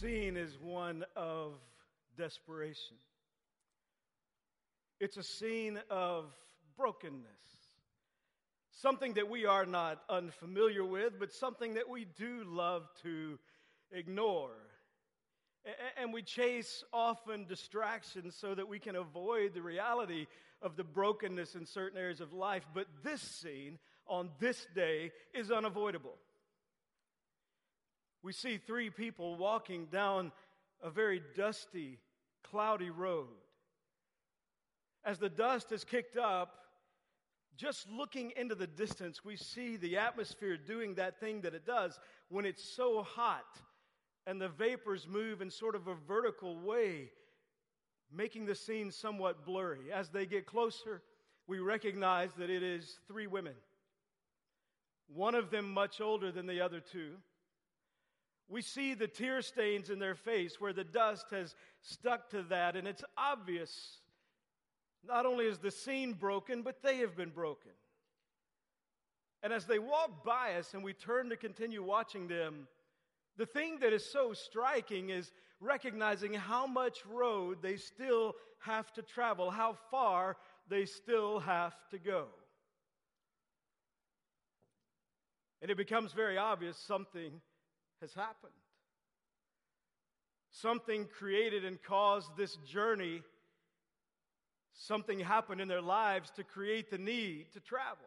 scene is one of desperation. It's a scene of brokenness, something that we are not unfamiliar with, but something that we do love to ignore. And we chase often distractions so that we can avoid the reality of the brokenness in certain areas of life. But this scene on this day is unavoidable. We see three people walking down a very dusty, cloudy road. As the dust is kicked up, just looking into the distance, we see the atmosphere doing that thing that it does when it's so hot and the vapors move in sort of a vertical way, making the scene somewhat blurry. As they get closer, we recognize that it is three women, one of them much older than the other two. We see the tear stains in their face where the dust has stuck to that, and it's obvious. Not only is the scene broken, but they have been broken. And as they walk by us and we turn to continue watching them, the thing that is so striking is recognizing how much road they still have to travel, how far they still have to go. And it becomes very obvious something has happened. Something created and caused this journey. Something happened in their lives to create the need to travel.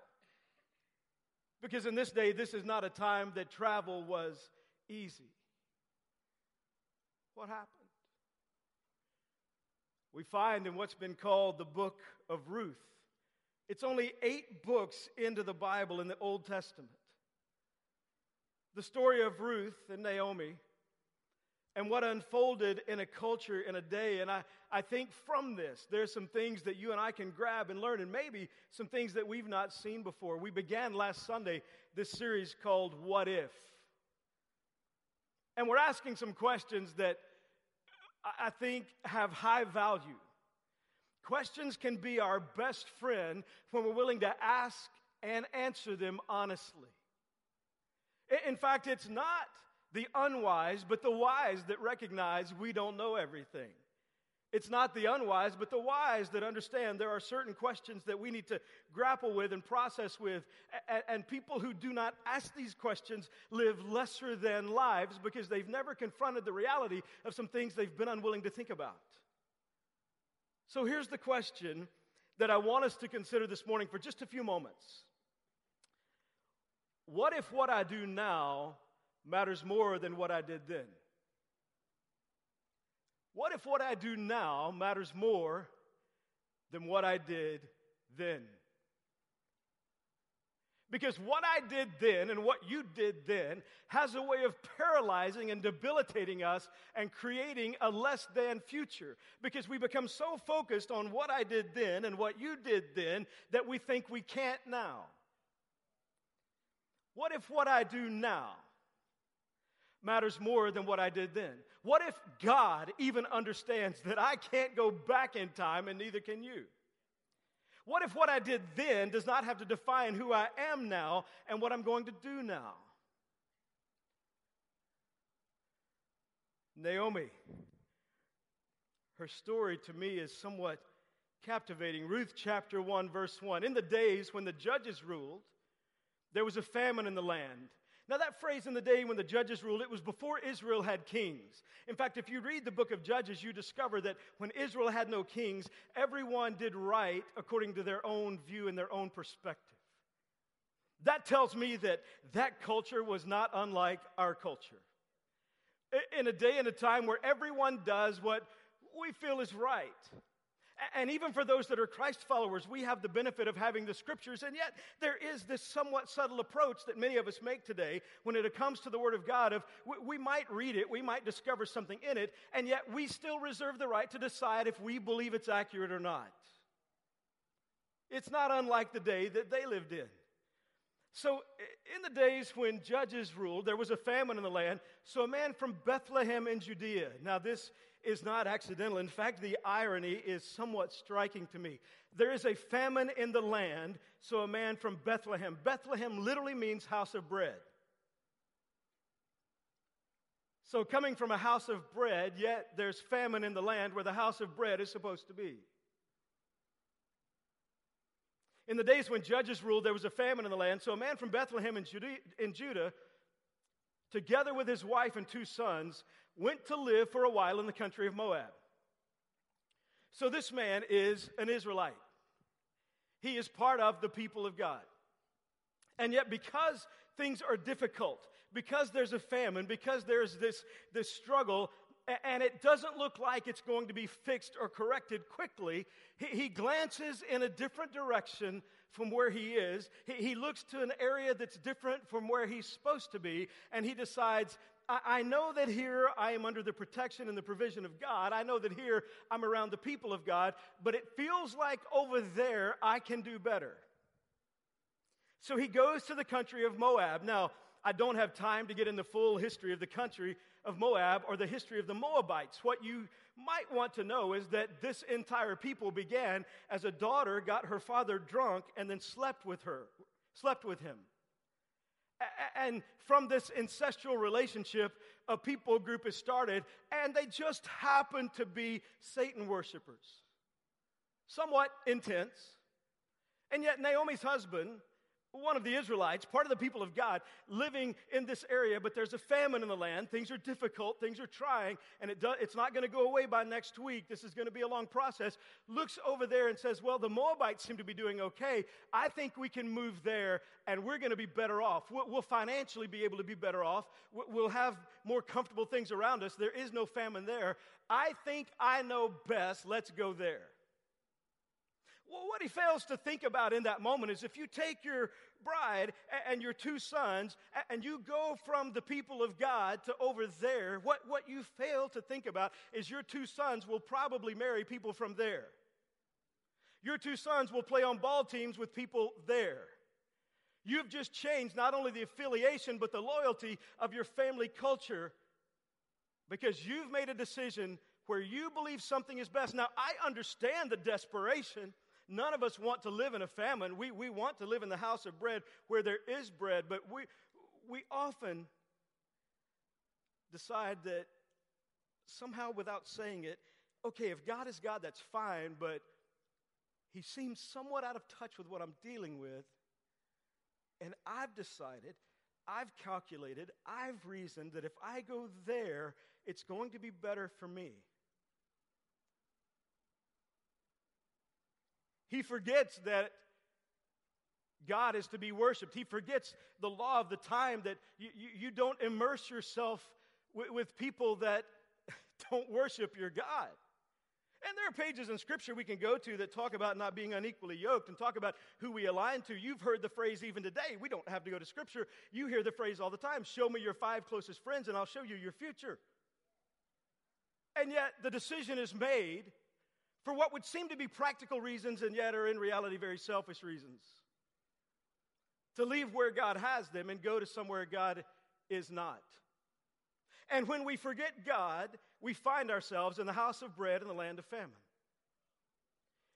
Because in this day, this is not a time that travel was easy. What happened? We find in what's been called the Book of Ruth. It's only 8 books into the Bible in the Old Testament. The story of Ruth and Naomi and what unfolded in a culture in a day. And I think from this, there's some things that you and I can grab and learn, and maybe some things that we've not seen before. We began last Sunday this series called What If? And we're asking some questions that I think have high value. Questions can be our best friend when we're willing to ask and answer them honestly. In fact, it's not the unwise, but the wise that recognize we don't know everything. It's not the unwise, but the wise that understand there are certain questions that we need to grapple with and process with. And people who do not ask these questions live lesser than lives because they've never confronted the reality of some things they've been unwilling to think about. So here's the question that I want us to consider this morning for just a few moments. What if what I do now matters more than what I did then? What if what I do now matters more than what I did then? Because what I did then and what you did then has a way of paralyzing and debilitating us and creating a less than future. Because we become so focused on what I did then and what you did then that we think we can't now. What if what I do now matters more than what I did then? What if God even understands that I can't go back in time and neither can you? What if what I did then does not have to define who I am now and what I'm going to do now? Naomi, her story to me is somewhat captivating. Ruth chapter 1 verse 1. In the days when the judges ruled, there was a famine in the land. Now that phrase, in the day when the judges ruled, it was before Israel had kings. In fact, if you read the book of Judges, you discover that when Israel had no kings, everyone did right according to their own view and their own perspective. That tells me that culture was not unlike our culture. In a day and a time where everyone does what we feel is right. And even for those that are Christ followers, we have the benefit of having the Scriptures, and yet there is this somewhat subtle approach that many of us make today when it comes to the Word of God of we might read it, we might discover something in it, and yet we still reserve the right to decide if we believe it's accurate or not. It's not unlike the day that they lived in. So in the days when judges ruled, there was a famine in the land, so a man from Bethlehem in Judea. Now this is not accidental. In fact, the irony is somewhat striking to me. There is a famine in the land, so a man from Bethlehem. Bethlehem literally means house of bread. So coming from a house of bread, yet there's famine in the land where the house of bread is supposed to be. In the days when judges ruled, there was a famine in the land. So a man from Bethlehem in Judah, together with his wife and two sons, went to live for a while in the country of Moab. So this man is an Israelite. He is part of the people of God. And yet because things are difficult, because there's a famine, because there's this struggle, and it doesn't look like it's going to be fixed or corrected quickly, he glances in a different direction from where he is. He looks to an area that's different from where he's supposed to be, and he decides, I know that here I am under the protection and the provision of God. I know that here I'm around the people of God, but it feels like over there I can do better. So he goes to the country of Moab. Now, I don't have time to get in the full history of the country of Moab or the history of the Moabites. What you might want to know is that this entire people began as a daughter got her father drunk and then slept with him. And from this ancestral relationship, a people group is started, and they just happen to be Satan worshipers. Somewhat intense. And yet Naomi's husband, one of the Israelites, part of the people of God, living in this area, but there's a famine in the land. Things are difficult. Things are trying, and it's not going to go away by next week. This is going to be a long process. Looks over there and says, well, the Moabites seem to be doing okay. I think we can move there, and we're going to be better off. We'll financially be able to be better off. We'll have more comfortable things around us. There is no famine there. I think I know best. Let's go there. Well, what he fails to think about in that moment is if you take your bride and your two sons and you go from the people of God to over there, what you fail to think about is your two sons will probably marry people from there. Your two sons will play on ball teams with people there. You've just changed not only the affiliation but the loyalty of your family culture because you've made a decision where you believe something is best. Now, I understand the desperation. None of us want to live in a famine. We want to live in the house of bread where there is bread, but we often decide that somehow without saying it, okay, if God is God, that's fine, but he seems somewhat out of touch with what I'm dealing with, and I've decided, I've calculated, I've reasoned that if I go there, it's going to be better for me. He forgets that God is to be worshipped. He forgets the law of the time that you don't immerse yourself with people that don't worship your God. And there are pages in Scripture we can go to that talk about not being unequally yoked and talk about who we align to. You've heard the phrase even today. We don't have to go to Scripture. You hear the phrase all the time, show me your 5 closest friends and I'll show you your future. And yet the decision is made for what would seem to be practical reasons and yet are in reality very selfish reasons. To leave where God has them and go to somewhere God is not. And when we forget God, we find ourselves in the house of bread in the land of famine.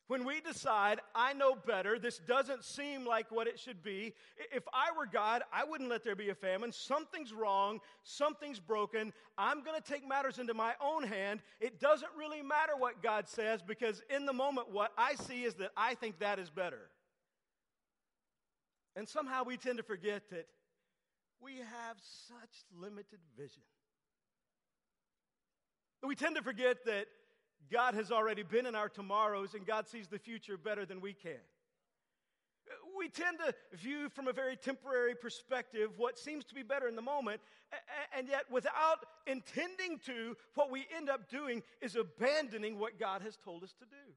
When we decide, I know better, this doesn't seem like what it should be. If I were God, I wouldn't let there be a famine. Something's wrong. Something's broken. I'm going to take matters into my own hand. It doesn't really matter what God says because in the moment what I see is that I think that is better. And somehow we tend to forget that we have such limited vision. We tend to forget that God has already been in our tomorrows and God sees the future better than we can. We tend to view from a very temporary perspective what seems to be better in the moment, and yet without intending to, what we end up doing is abandoning what God has told us to do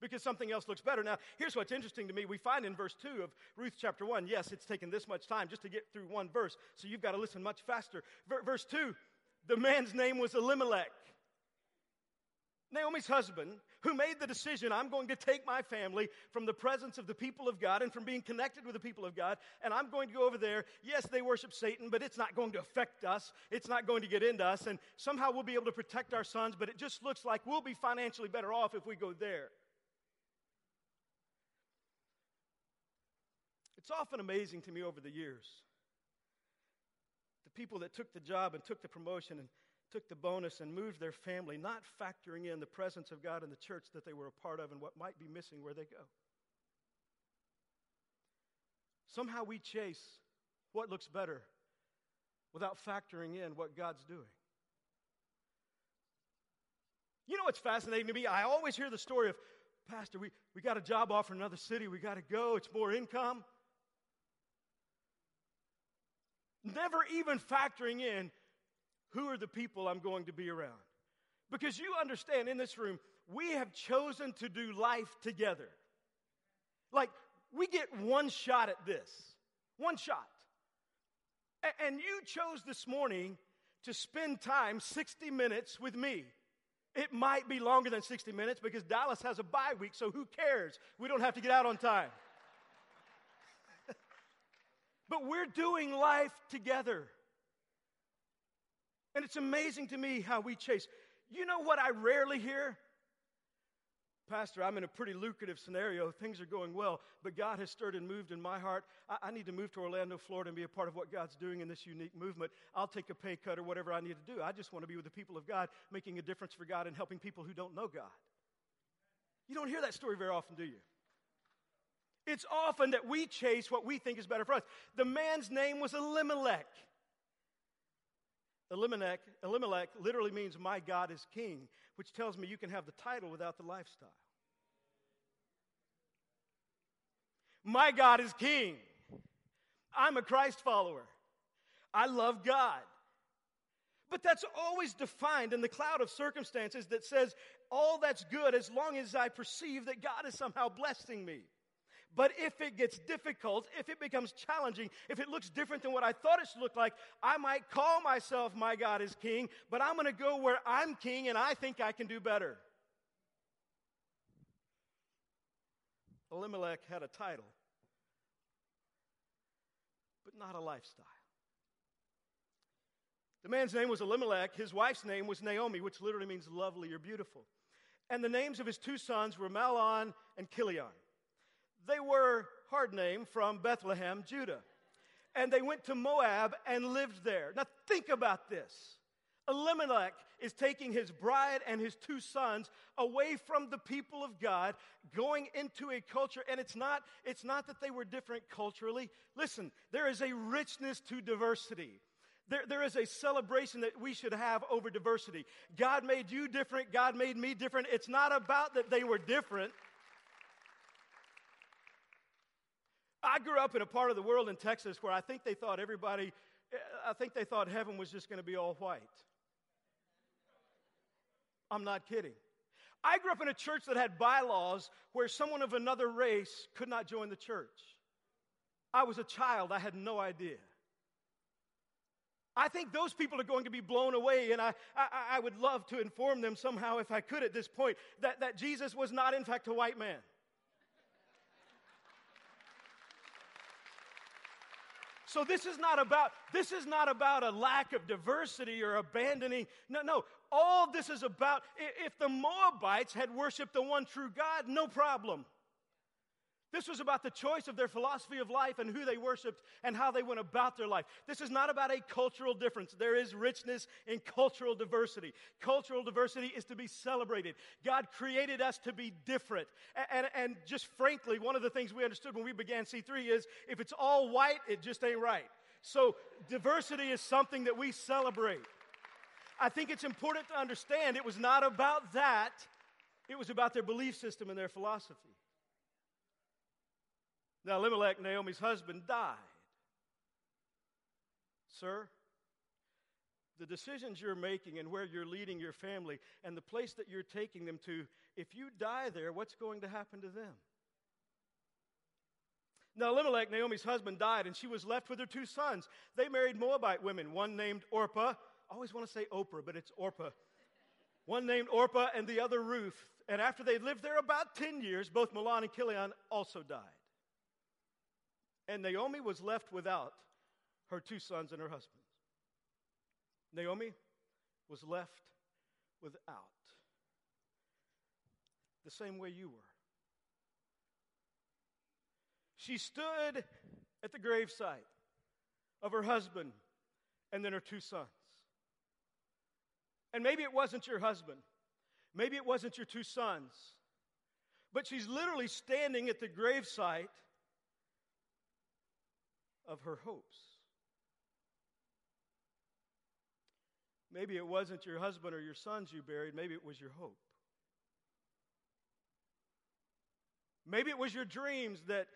because something else looks better. Now, here's what's interesting to me. We find in verse 2 of Ruth chapter 1, yes, it's taken this much time just to get through one verse, so you've got to listen much faster. Verse 2, the man's name was Elimelech, Naomi's husband, who made the decision, I'm going to take my family from the presence of the people of God and from being connected with the people of God, and I'm going to go over there. Yes, they worship Satan, but it's not going to affect us. It's not going to get into us, and somehow we'll be able to protect our sons, but it just looks like we'll be financially better off if we go there. It's often amazing to me over the years, people that took the job and took the promotion and took the bonus and moved their family, not factoring in the presence of God in the church that they were a part of and what might be missing where they go. Somehow we chase what looks better without factoring in what God's doing. You know what's fascinating to me? I always hear the story of, Pastor, we got a job offer in another city. We got to go. It's more income. Never even factoring in who are the people I'm going to be around. Because you understand, in this room, we have chosen to do life together. Like, we get one shot at this. One shot. And you chose this morning to spend time 60 minutes with me. It might be longer than 60 minutes because Dallas has a bye week, so who cares? We don't have to get out on time. But we're doing life together. And it's amazing to me how we chase. You know what I rarely hear? Pastor, I'm in a pretty lucrative scenario. Things are going well, but God has stirred and moved in my heart. I need to move to Orlando, Florida, and be a part of what God's doing in this unique movement. I'll take a pay cut or whatever I need to do. I just want to be with the people of God, making a difference for God and helping people who don't know God. You don't hear that story very often, do you? It's often that we chase what we think is better for us. The man's name was Elimelech. Elimelech literally means my God is king, which tells me you can have the title without the lifestyle. My God is king. I'm a Christ follower. I love God. But that's always defined in the cloud of circumstances that says all that's good as long as I perceive that God is somehow blessing me. But if it gets difficult, if it becomes challenging, if it looks different than what I thought it should look like, I might call myself my God is king, but I'm going to go where I'm king and I think I can do better. Elimelech had a title, but not a lifestyle. The man's name was Elimelech. His wife's name was Naomi, which literally means lovely or beautiful. And the names of his two sons were Mahlon and Chilion. They were, hard name, from Bethlehem, Judah. And they went to Moab and lived there. Now think about this. Elimelech is taking his bride and his two sons away from the people of God, going into a culture, and it's not that they were different culturally. Listen, there is a richness to diversity. There is a celebration that we should have over diversity. God made you different. God made me different. It's not about that they were different. I grew up in a part of the world in Texas where I think they thought heaven was just going to be all white. I'm not kidding. I grew up in a church that had bylaws where someone of another race could not join the church. I was a child. I had no idea. I think those people are going to be blown away, and I would love to inform them somehow, if I could at this point, that Jesus was not, in fact, a white man. So this is not about a lack of diversity or abandoning. No. All this is about, if the Moabites had worshiped the one true God, no problem. This was about the choice of their philosophy of life and who they worshiped and how they went about their life. This is not about a cultural difference. There is richness in cultural diversity. Cultural diversity is to be celebrated. God created us to be different. And just frankly, one of the things we understood when we began C3 is if it's all white, it just ain't right. So diversity is something that we celebrate. I think it's important to understand it was not about that. It was about their belief system and their philosophy. Now, Elimelech, Naomi's husband, died. Sir, the decisions you're making and where you're leading your family and the place that you're taking them to, if you die there, what's going to happen to them? Now, Elimelech, Naomi's husband, died, and she was left with her two sons. They married Moabite women, one named Orpah. I always want to say Oprah, but it's Orpah. One named Orpah and the other Ruth. And after they lived there about 10 years, both Mahlon and Chilion also died. And Naomi was left without her two sons and her husband. Naomi was left without. The same way you were. She stood at the gravesite of her husband and then her two sons. And maybe it wasn't your husband. Maybe it wasn't your two sons. But she's literally standing at the gravesite of her hopes. Maybe it wasn't your husband or your sons you buried. Maybe it was your hope. Maybe it was your dreams that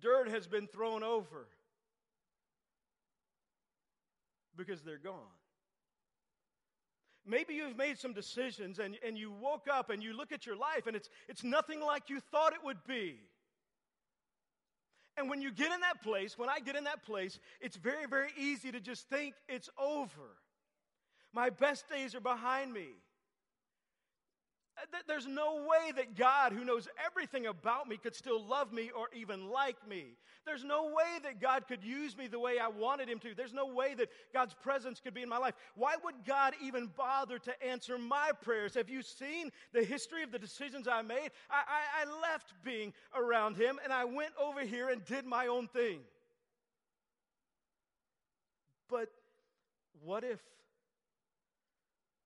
dirt has been thrown over because they're gone. Maybe you've made some decisions and you woke up and you look at your life and it's nothing like you thought it would be. And when you get in that place, when I get in that place, it's very, very easy to just think it's over. My best days are behind me. There's no way that God, who knows everything about me, could still love me or even like me. There's no way that God could use me the way I wanted him to. There's no way that God's presence could be in my life. Why would God even bother to answer my prayers? Have you seen the history of the decisions I made? I left being around him, and I went over here and did my own thing. But what if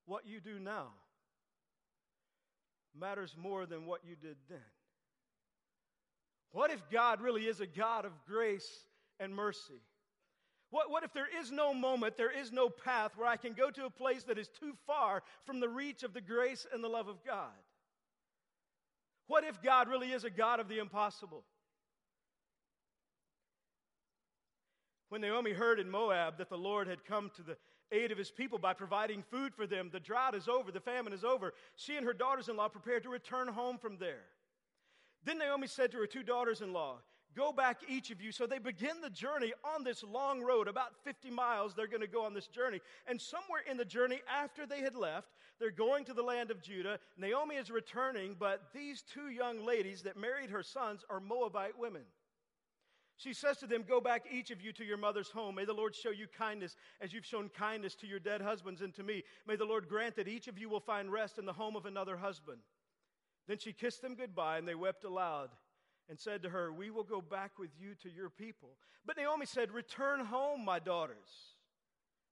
what you do now matters more than what you did then? What if God really is a God of grace and mercy? What if there is no moment, there is no path where I can go to a place that is too far from the reach of the grace and the love of God? What if God really is a God of the impossible? When Naomi heard in Moab that the Lord had come to the aid of his people by providing food for them, the drought is over, the famine is over, she and her daughters-in-law prepared to return home from there. Then Naomi said to her two daughters-in-law, "Go back, each of you." So they begin the journey on this long road, about 50 miles they're going to go on this journey. And somewhere in the journey after they had left, they're going to the land of Judah. Naomi is returning, but these two young ladies that married her sons are Moabite women. She says to them, "Go back, each of you, to your mother's home. May the Lord show you kindness as you've shown kindness to your dead husbands and to me. May the Lord grant that each of you will find rest in the home of another husband." Then she kissed them goodbye, and they wept aloud and said to her, "We will go back with you to your people." But Naomi said, "Return home, my daughters."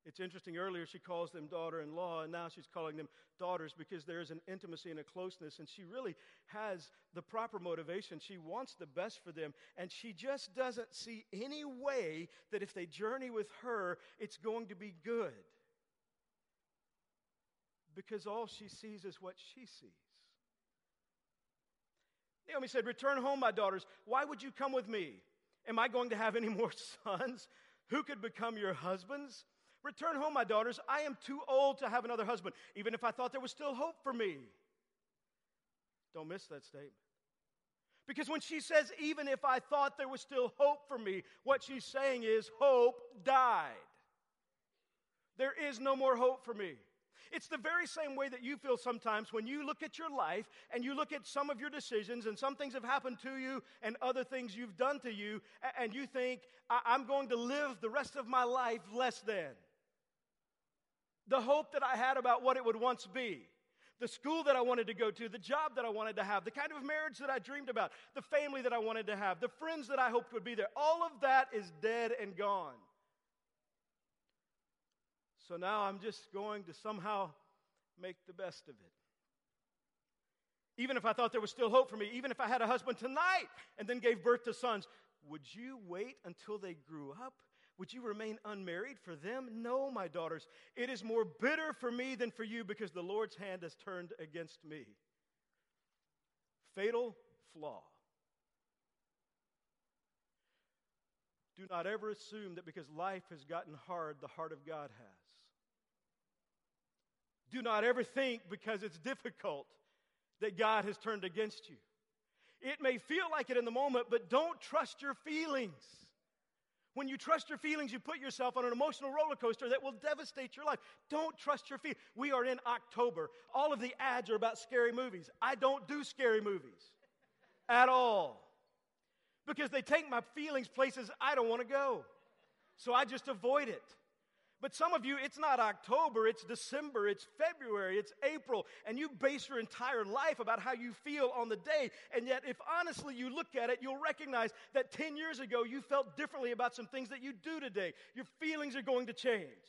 It's interesting, earlier she calls them daughter-in-law, and now she's calling them daughters because there is an intimacy and a closeness, and she really has the proper motivation. She wants the best for them, and she just doesn't see any way that if they journey with her, it's going to be good. Because all she sees is what she sees. Naomi said, "Return home, my daughters. Why would you come with me? Am I going to have any more sons? Who could become your husbands? Return home, my daughters. I am too old to have another husband, even if I thought there was still hope for me." Don't miss that statement. Because when she says, "even if I thought there was still hope for me," what she's saying is, hope died. There is no more hope for me. It's the very same way that you feel sometimes when you look at your life and you look at some of your decisions and some things have happened to you and other things you've done to you, and you think, I'm going to live the rest of my life less than. The hope that I had about what it would once be, the school that I wanted to go to, the job that I wanted to have, the kind of marriage that I dreamed about, the family that I wanted to have, the friends that I hoped would be there, all of that is dead and gone. So now I'm just going to somehow make the best of it. Even if I thought there was still hope for me, even if I had a husband tonight and then gave birth to sons, would you wait until they grew up? Would you remain unmarried for them? No, my daughters, it is more bitter for me than for you because the Lord's hand has turned against me. Fatal flaw. Do not ever assume that because life has gotten hard, the heart of God has. Do not ever think because it's difficult that God has turned against you. It may feel like it in the moment, but don't trust your feelings. When you trust your feelings, you put yourself on an emotional roller coaster that will devastate your life. Don't trust your feelings. We are in October. All of the ads are about scary movies. I don't do scary movies at all. Because they take my feelings places I don't want to go. So I just avoid it. But some of you, it's not October, it's December, it's February, it's April, and you base your entire life about how you feel on the day, and yet if honestly you look at it, you'll recognize that 10 years ago you felt differently about some things that you do today. Your feelings are going to change.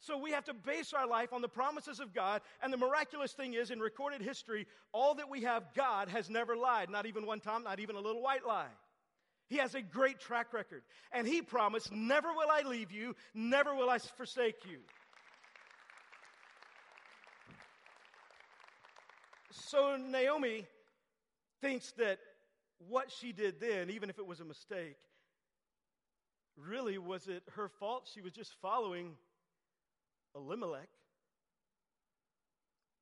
So we have to base our life on the promises of God. And the miraculous thing is, in recorded history, all that we have, God has never lied. Not even one time, not even a little white lie. He has a great track record. And he promised, never will I leave you, never will I forsake you. So Naomi thinks that what she did then, even if it was a mistake, really was it her fault? She was just following Elimelech.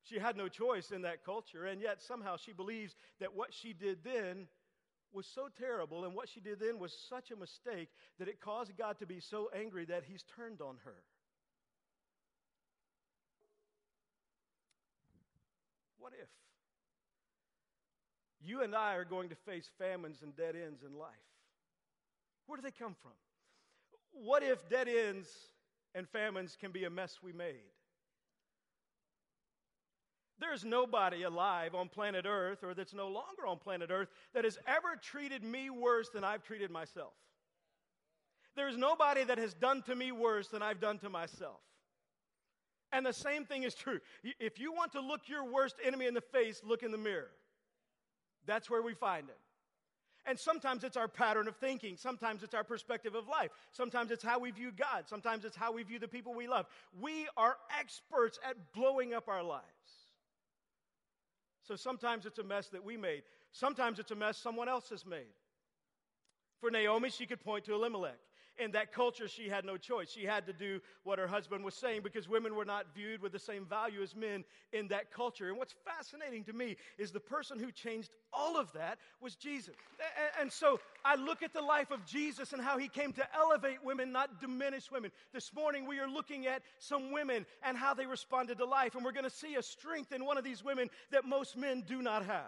She had no choice in that culture, and yet somehow she believes that what she did then was so terrible, and what she did then was such a mistake that it caused God to be so angry that he's turned on her. What if? You and I are going to face famines and dead ends in life. Where do they come from? What if dead ends and famines can be a mess we made? There's nobody alive on planet Earth, or that's no longer on planet Earth, that has ever treated me worse than I've treated myself. There's nobody that has done to me worse than I've done to myself. And the same thing is true. If you want to look your worst enemy in the face, look in the mirror. That's where we find it. And sometimes it's our pattern of thinking. Sometimes it's our perspective of life. Sometimes it's how we view God. Sometimes it's how we view the people we love. We are experts at blowing up our lives. So sometimes it's a mess that we made. Sometimes it's a mess someone else has made. For Naomi, she could point to Elimelech. In that culture, she had no choice. She had to do what her husband was saying because women were not viewed with the same value as men in that culture. And what's fascinating to me is the person who changed all of that was Jesus. And so I look at the life of Jesus and how he came to elevate women, not diminish women. This morning, we are looking at some women and how they responded to life. And we're going to see a strength in one of these women that most men do not have.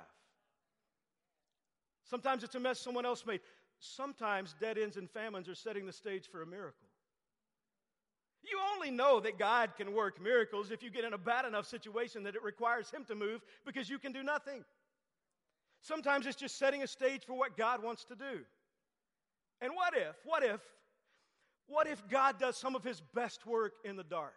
Sometimes it's a mess someone else made. Sometimes dead ends and famines are setting the stage for a miracle. You only know that God can work miracles if you get in a bad enough situation that it requires him to move because you can do nothing. Sometimes it's just setting a stage for what God wants to do. And what if God does some of his best work in the dark?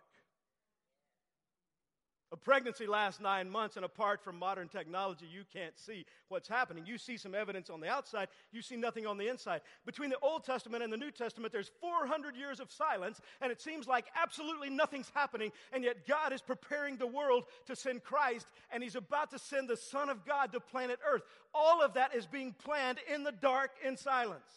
A pregnancy lasts 9 months, and apart from modern technology, you can't see what's happening. You see some evidence on the outside. You see nothing on the inside. Between the Old Testament and the New Testament, there's 400 years of silence, and it seems like absolutely nothing's happening, and yet God is preparing the world to send Christ, and he's about to send the Son of God to planet Earth. All of that is being planned in the dark, in silence.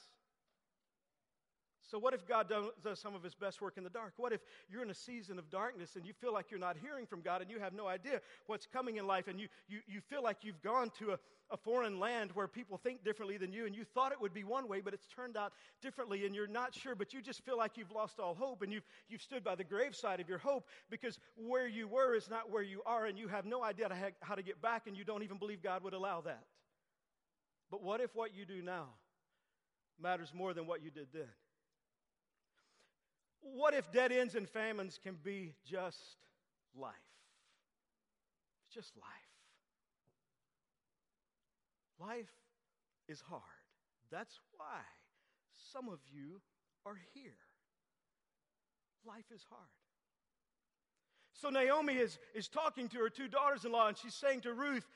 So what if God does some of his best work in the dark? What if you're in a season of darkness and you feel like you're not hearing from God and you have no idea what's coming in life, and you feel like you've gone to a foreign land where people think differently than you, and you thought it would be one way, but it's turned out differently, and you're not sure, but you just feel like you've lost all hope, and you've stood by the graveside of your hope because where you were is not where you are, and you have no idea how to get back, and you don't even believe God would allow that. But what if what you do now matters more than what you did then? What if dead ends and famines can be just life? It's just life. Life is hard. That's why some of you are here. Life is hard. So Naomi is talking to her two daughters-in-law, and she's saying to Ruth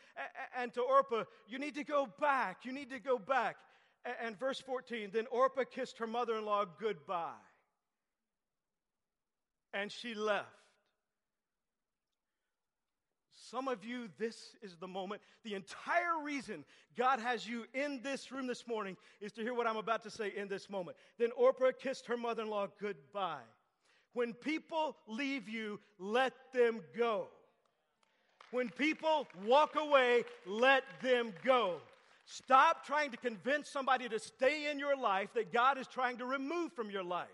and to Orpah, you need to go back. You need to go back. And verse 14, then Orpah kissed her mother-in-law goodbye. And she left. Some of you, this is the moment. The entire reason God has you in this room this morning is to hear what I'm about to say in this moment. Then Orpah kissed her mother-in-law goodbye. When people leave you, let them go. When people walk away, let them go. Stop trying to convince somebody to stay in your life that God is trying to remove from your life.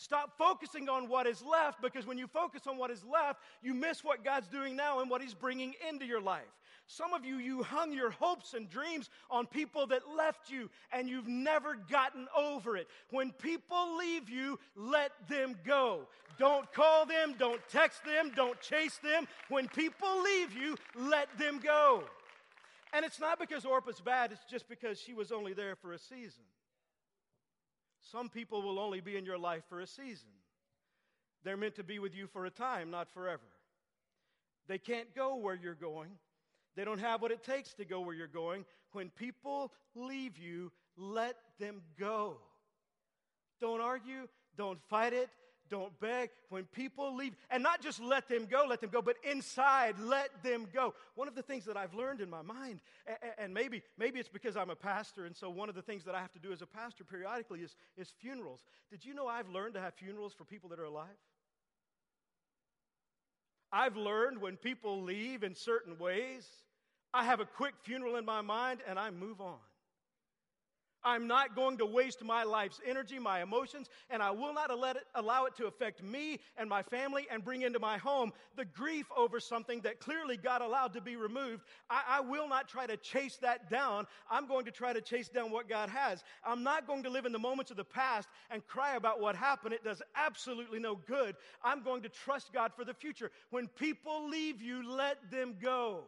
Stop focusing on what is left, because when you focus on what is left, you miss what God's doing now and what he's bringing into your life. Some of you, you hung your hopes and dreams on people that left you, and you've never gotten over it. When people leave you, let them go. Don't call them, don't text them, don't chase them. When people leave you, let them go. And it's not because Orpah's bad, it's just because she was only there for a season. Some people will only be in your life for a season. They're meant to be with you for a time, not forever. They can't go where you're going. They don't have what it takes to go where you're going. When people leave you, let them go. Don't argue. Don't fight it. Don't beg. When people leave, and not just let them go, but inside, let them go. One of the things that I've learned in my mind, and maybe it's because I'm a pastor, and so one of the things that I have to do as a pastor periodically is funerals. Did you know I've learned to have funerals for people that are alive? I've learned when people leave in certain ways, I have a quick funeral in my mind, and I move on. I'm not going to waste my life's energy, my emotions, and I will not allow it to affect me and my family and bring into my home the grief over something that clearly God allowed to be removed. I will not try to chase that down. I'm going to try to chase down what God has. I'm not going to live in the moments of the past and cry about what happened. It does absolutely no good. I'm going to trust God for the future. When people leave you, let them go.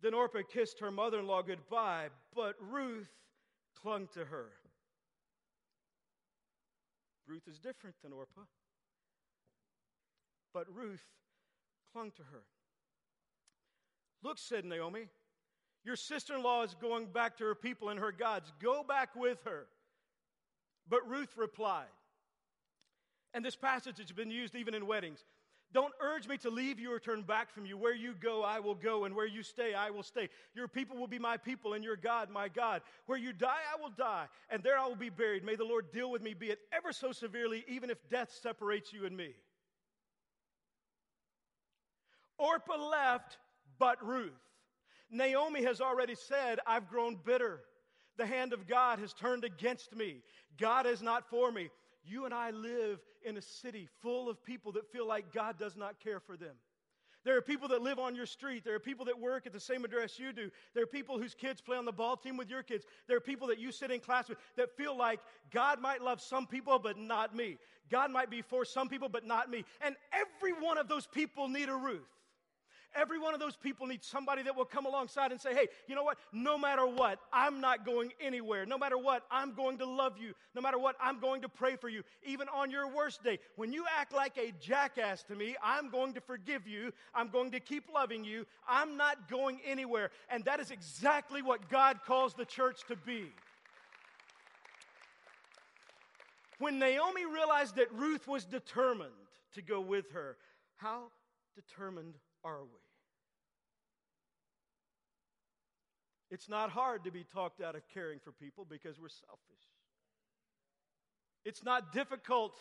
Then Orpah kissed her mother-in-law goodbye, but Ruth clung to her. Ruth is different than Orpah, but Ruth clung to her. Look, said Naomi, your sister-in-law is going back to her people and her gods. Go back with her. But Ruth replied, and this passage has been used even in weddings, don't urge me to leave you or turn back from you. Where you go, I will go, and where you stay, I will stay. Your people will be my people, and your God, my God. Where you die, I will die, and there I will be buried. May the Lord deal with me, be it ever so severely, even if death separates you and me. Orpah left, but Ruth. Naomi has already said, I've grown bitter. The hand of God has turned against me. God is not for me. You and I live in a city full of people that feel like God does not care for them. There are people that live on your street. There are people that work at the same address you do. There are people whose kids play on the ball team with your kids. There are people that you sit in class with that feel like God might love some people but not me. God might be for some people but not me. And every one of those people need a Ruth. Every one of those people needs somebody that will come alongside and say, hey, you know what? No matter what, I'm not going anywhere. No matter what, I'm going to love you. No matter what, I'm going to pray for you. Even on your worst day, when you act like a jackass to me, I'm going to forgive you. I'm going to keep loving you. I'm not going anywhere. And that is exactly what God calls the church to be. When Naomi realized that Ruth was determined to go with her, how determined are we? It's not hard to be talked out of caring for people because we're selfish. It's not difficult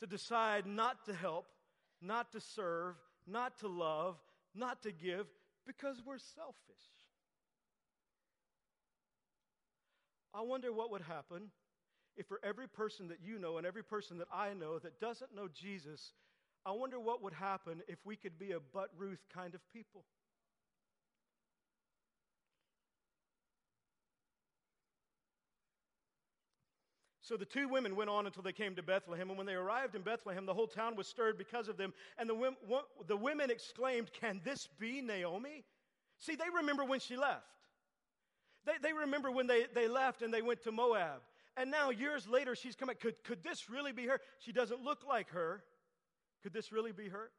to decide not to help, not to serve, not to love, not to give because we're selfish. I wonder what would happen if for every person that you know and every person that I know that doesn't know Jesus, I wonder what would happen if we could be a but Ruth kind of people. So the two women went on until they came to Bethlehem, and when they arrived in Bethlehem, the whole town was stirred because of them, and the women exclaimed, can this be Naomi? See, they remember when she left. They remember when they left and they went to Moab. And now, years later, she's coming. Could this really be her? She doesn't look like her. Could this really be her?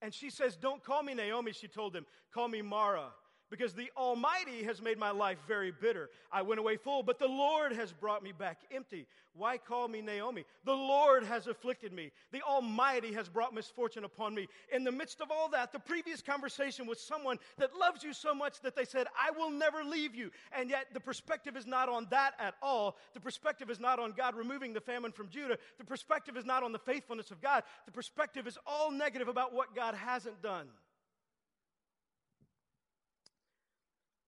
And she says, don't call me Naomi, she told them. Call me Mara, because the Almighty has made my life very bitter. I went away full, but the Lord has brought me back empty. Why call me Naomi? The Lord has afflicted me. The Almighty has brought misfortune upon me. In the midst of all that, the previous conversation was someone that loves you so much that they said, I will never leave you. And yet the perspective is not on that at all. The perspective is not on God removing the famine from Judah. The perspective is not on the faithfulness of God. The perspective is all negative about what God hasn't done.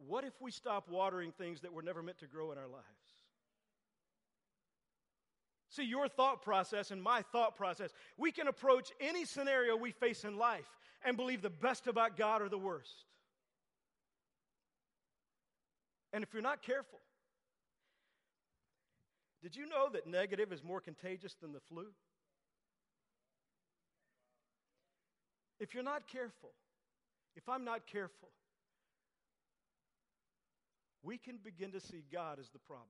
What if we stop watering things that were never meant to grow in our lives? See, your thought process and my thought process, we can approach any scenario we face in life and believe the best about God or the worst. And if you're not careful, did you know that negative is more contagious than the flu? If you're not careful, if I'm not careful, we can begin to see God as the problem.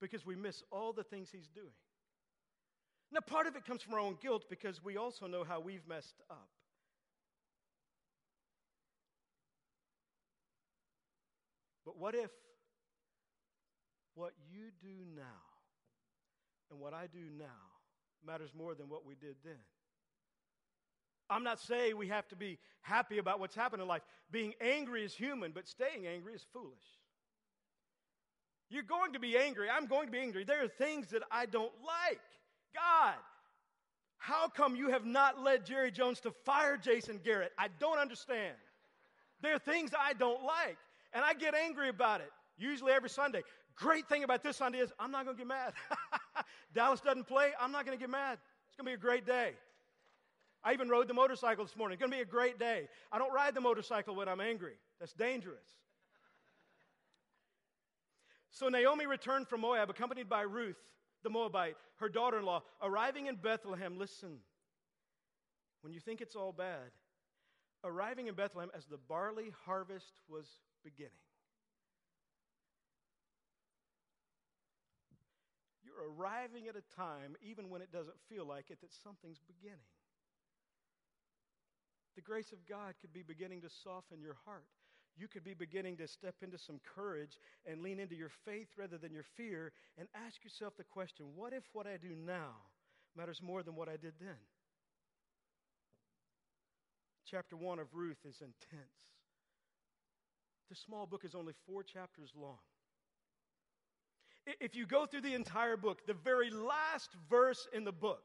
because we miss all the things he's doing. Now, part of it comes from our own guilt because we also know how we've messed up. But what if what you do now and what I do now matters more than what we did then? I'm not saying we have to be happy about what's happened in life. Being angry is human, but staying angry is foolish. You're going to be angry. I'm going to be angry. There are things that I don't like. God, how come you have not led Jerry Jones to fire Jason Garrett? I don't understand. There are things I don't like, and I get angry about it, usually every Sunday. Great thing about this Sunday is I'm not going to get mad. Dallas doesn't play. I'm not going to get mad. It's going to be a great day. I even rode the motorcycle this morning. It's going to be a great day. I don't ride the motorcycle when I'm angry. That's dangerous. So Naomi returned from Moab, accompanied by Ruth, the Moabite, her daughter-in-law. Arriving in Bethlehem, listen, when you think it's all bad, arriving in Bethlehem as the barley harvest was beginning. You're arriving at a time, even when it doesn't feel like it, that something's beginning. The grace of God could be beginning to soften your heart. You could be beginning to step into some courage and lean into your faith rather than your fear and ask yourself the question, what if what I do now matters more than what I did then? Chapter 1 of Ruth is intense. This small book is only 4 chapters long. If you go through the entire book, the very last verse in the book,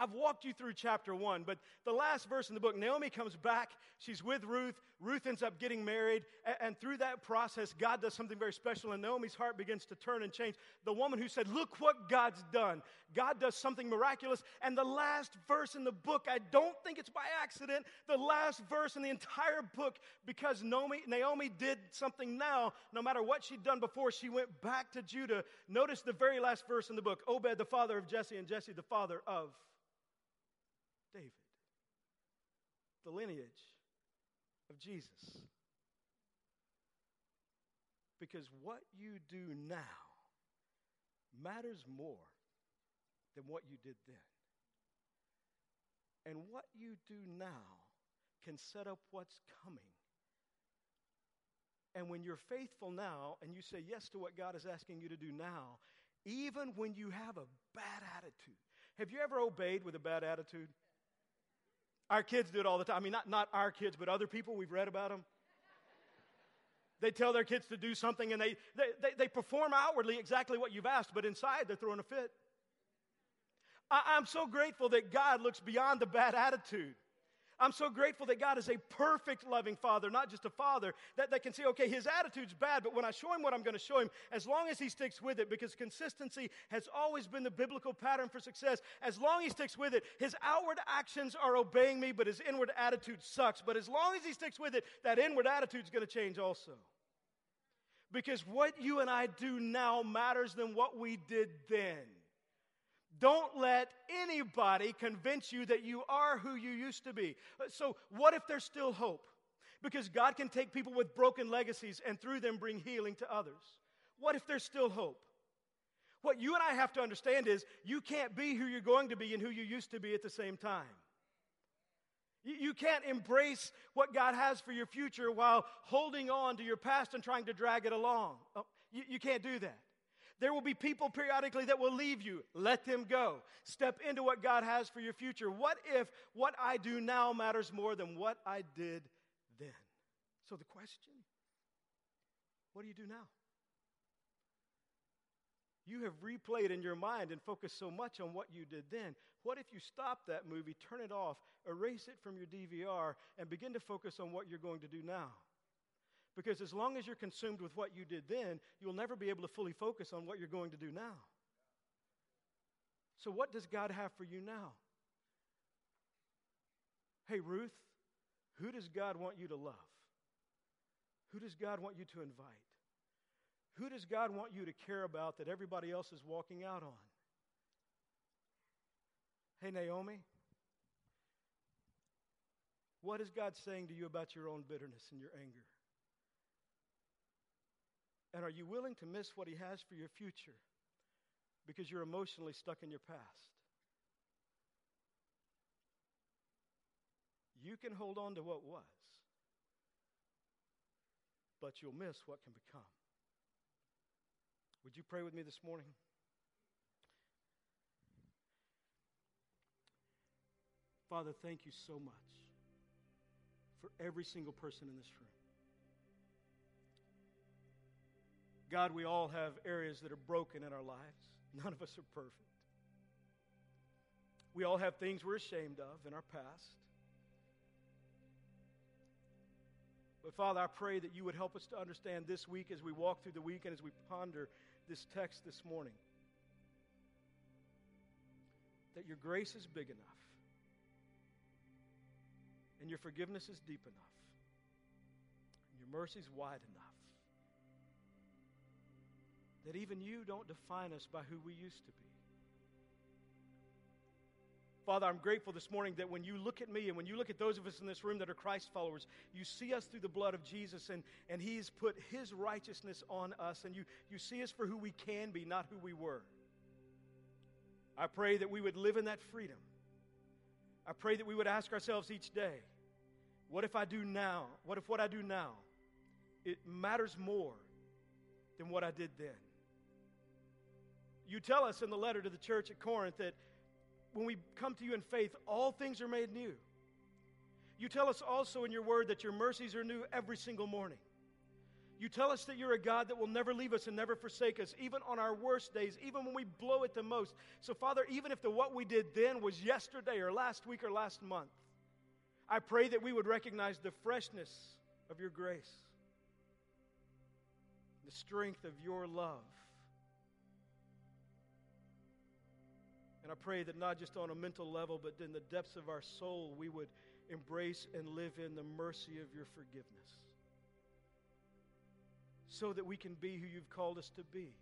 I've walked you through chapter 1, but the last verse in the book, Naomi comes back, she's with Ruth, Ruth ends up getting married, and through that process, God does something very special, and Naomi's heart begins to turn and change. The woman who said, look what God's done, God does something miraculous, and the last verse in the book, I don't think it's by accident, the last verse in the entire book, because Naomi did something now, no matter what she'd done before, she went back to Judah. Notice the very last verse in the book, Obed, the father of Jesse, and Jesse, the father of David, the lineage of Jesus. Because what you do now matters more than what you did then. And what you do now can set up what's coming. And when you're faithful now and you say yes to what God is asking you to do now, even when you have a bad attitude. Have you ever obeyed with a bad attitude? Our kids do it all the time. I mean, not our kids, but other people. We've read about them. They tell their kids to do something, and they perform outwardly exactly what you've asked, but inside they're throwing a fit. I'm so grateful that God looks beyond the bad attitude. I'm so grateful that God is a perfect loving father, not just a father, that can say, okay, his attitude's bad, but when I show him what I'm going to show him, as long as he sticks with it, because consistency has always been the biblical pattern for success, as long as he sticks with it, his outward actions are obeying me, but his inward attitude sucks. But as long as he sticks with it, that inward attitude's going to change also. Because what you and I do now matters than what we did then. Don't let anybody convince you that you are who you used to be. So what if there's still hope? Because God can take people with broken legacies and through them bring healing to others. What if there's still hope? What you and I have to understand is you can't be who you're going to be and who you used to be at the same time. You can't embrace what God has for your future while holding on to your past and trying to drag it along. You can't do that. There will be people periodically that will leave you. Let them go. Step into what God has for your future. What if what I do now matters more than what I did then? So the question, what do you do now? You have replayed in your mind and focused so much on what you did then. What if you stop that movie, turn it off, erase it from your DVR, and begin to focus on what you're going to do now? Because as long as you're consumed with what you did then, you'll never be able to fully focus on what you're going to do now. So what does God have for you now? Hey, Ruth, who does God want you to love? Who does God want you to invite? Who does God want you to care about that everybody else is walking out on? Hey, Naomi, what is God saying to you about your own bitterness and your anger? And are you willing to miss what he has for your future because you're emotionally stuck in your past? You can hold on to what was, but you'll miss what can become. Would you pray with me this morning? Father, thank you so much for every single person in this room. God, we all have areas that are broken in our lives. None of us are perfect. We all have things we're ashamed of in our past. But Father, I pray that you would help us to understand this week as we walk through the week and as we ponder this text this morning, that your grace is big enough and your forgiveness is deep enough and your mercy is wide enough that even you don't define us by who we used to be. Father, I'm grateful this morning that when you look at me and when you look at those of us in this room that are Christ followers, you see us through the blood of Jesus, and he's put his righteousness on us, and you see us for who we can be, not who we were. I pray that we would live in that freedom. I pray that we would ask ourselves each day, what if I do now? What if what I do now, it matters more than what I did then? You tell us in the letter to the church at Corinth that when we come to you in faith, all things are made new. You tell us also in your word that your mercies are new every single morning. You tell us that you're a God that will never leave us and never forsake us, even on our worst days, even when we blow it the most. So, Father, even if the what we did then was yesterday or last week or last month, I pray that we would recognize the freshness of your grace, the strength of your love. And I pray that not just on a mental level, but in the depths of our soul, we would embrace and live in the mercy of your forgiveness so that we can be who you've called us to be.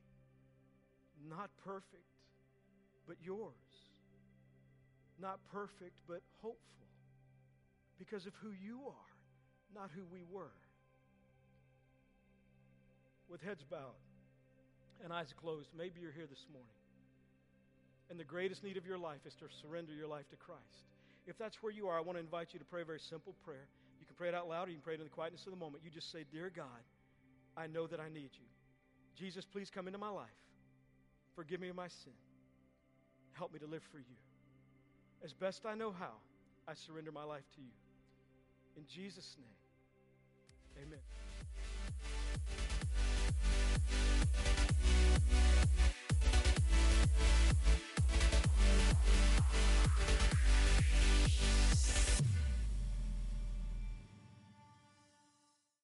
Not perfect, but yours. Not perfect, but hopeful because of who you are, not who we were. With heads bowed and eyes closed, maybe you're here this morning, and the greatest need of your life is to surrender your life to Christ. If that's where you are, I want to invite you to pray a very simple prayer. You can pray it out loud, or you can pray it in the quietness of the moment. You just say, "Dear God, I know that I need you. Jesus, please come into my life. Forgive me of my sin. Help me to live for you. As best I know how, I surrender my life to you. In Jesus' name, amen."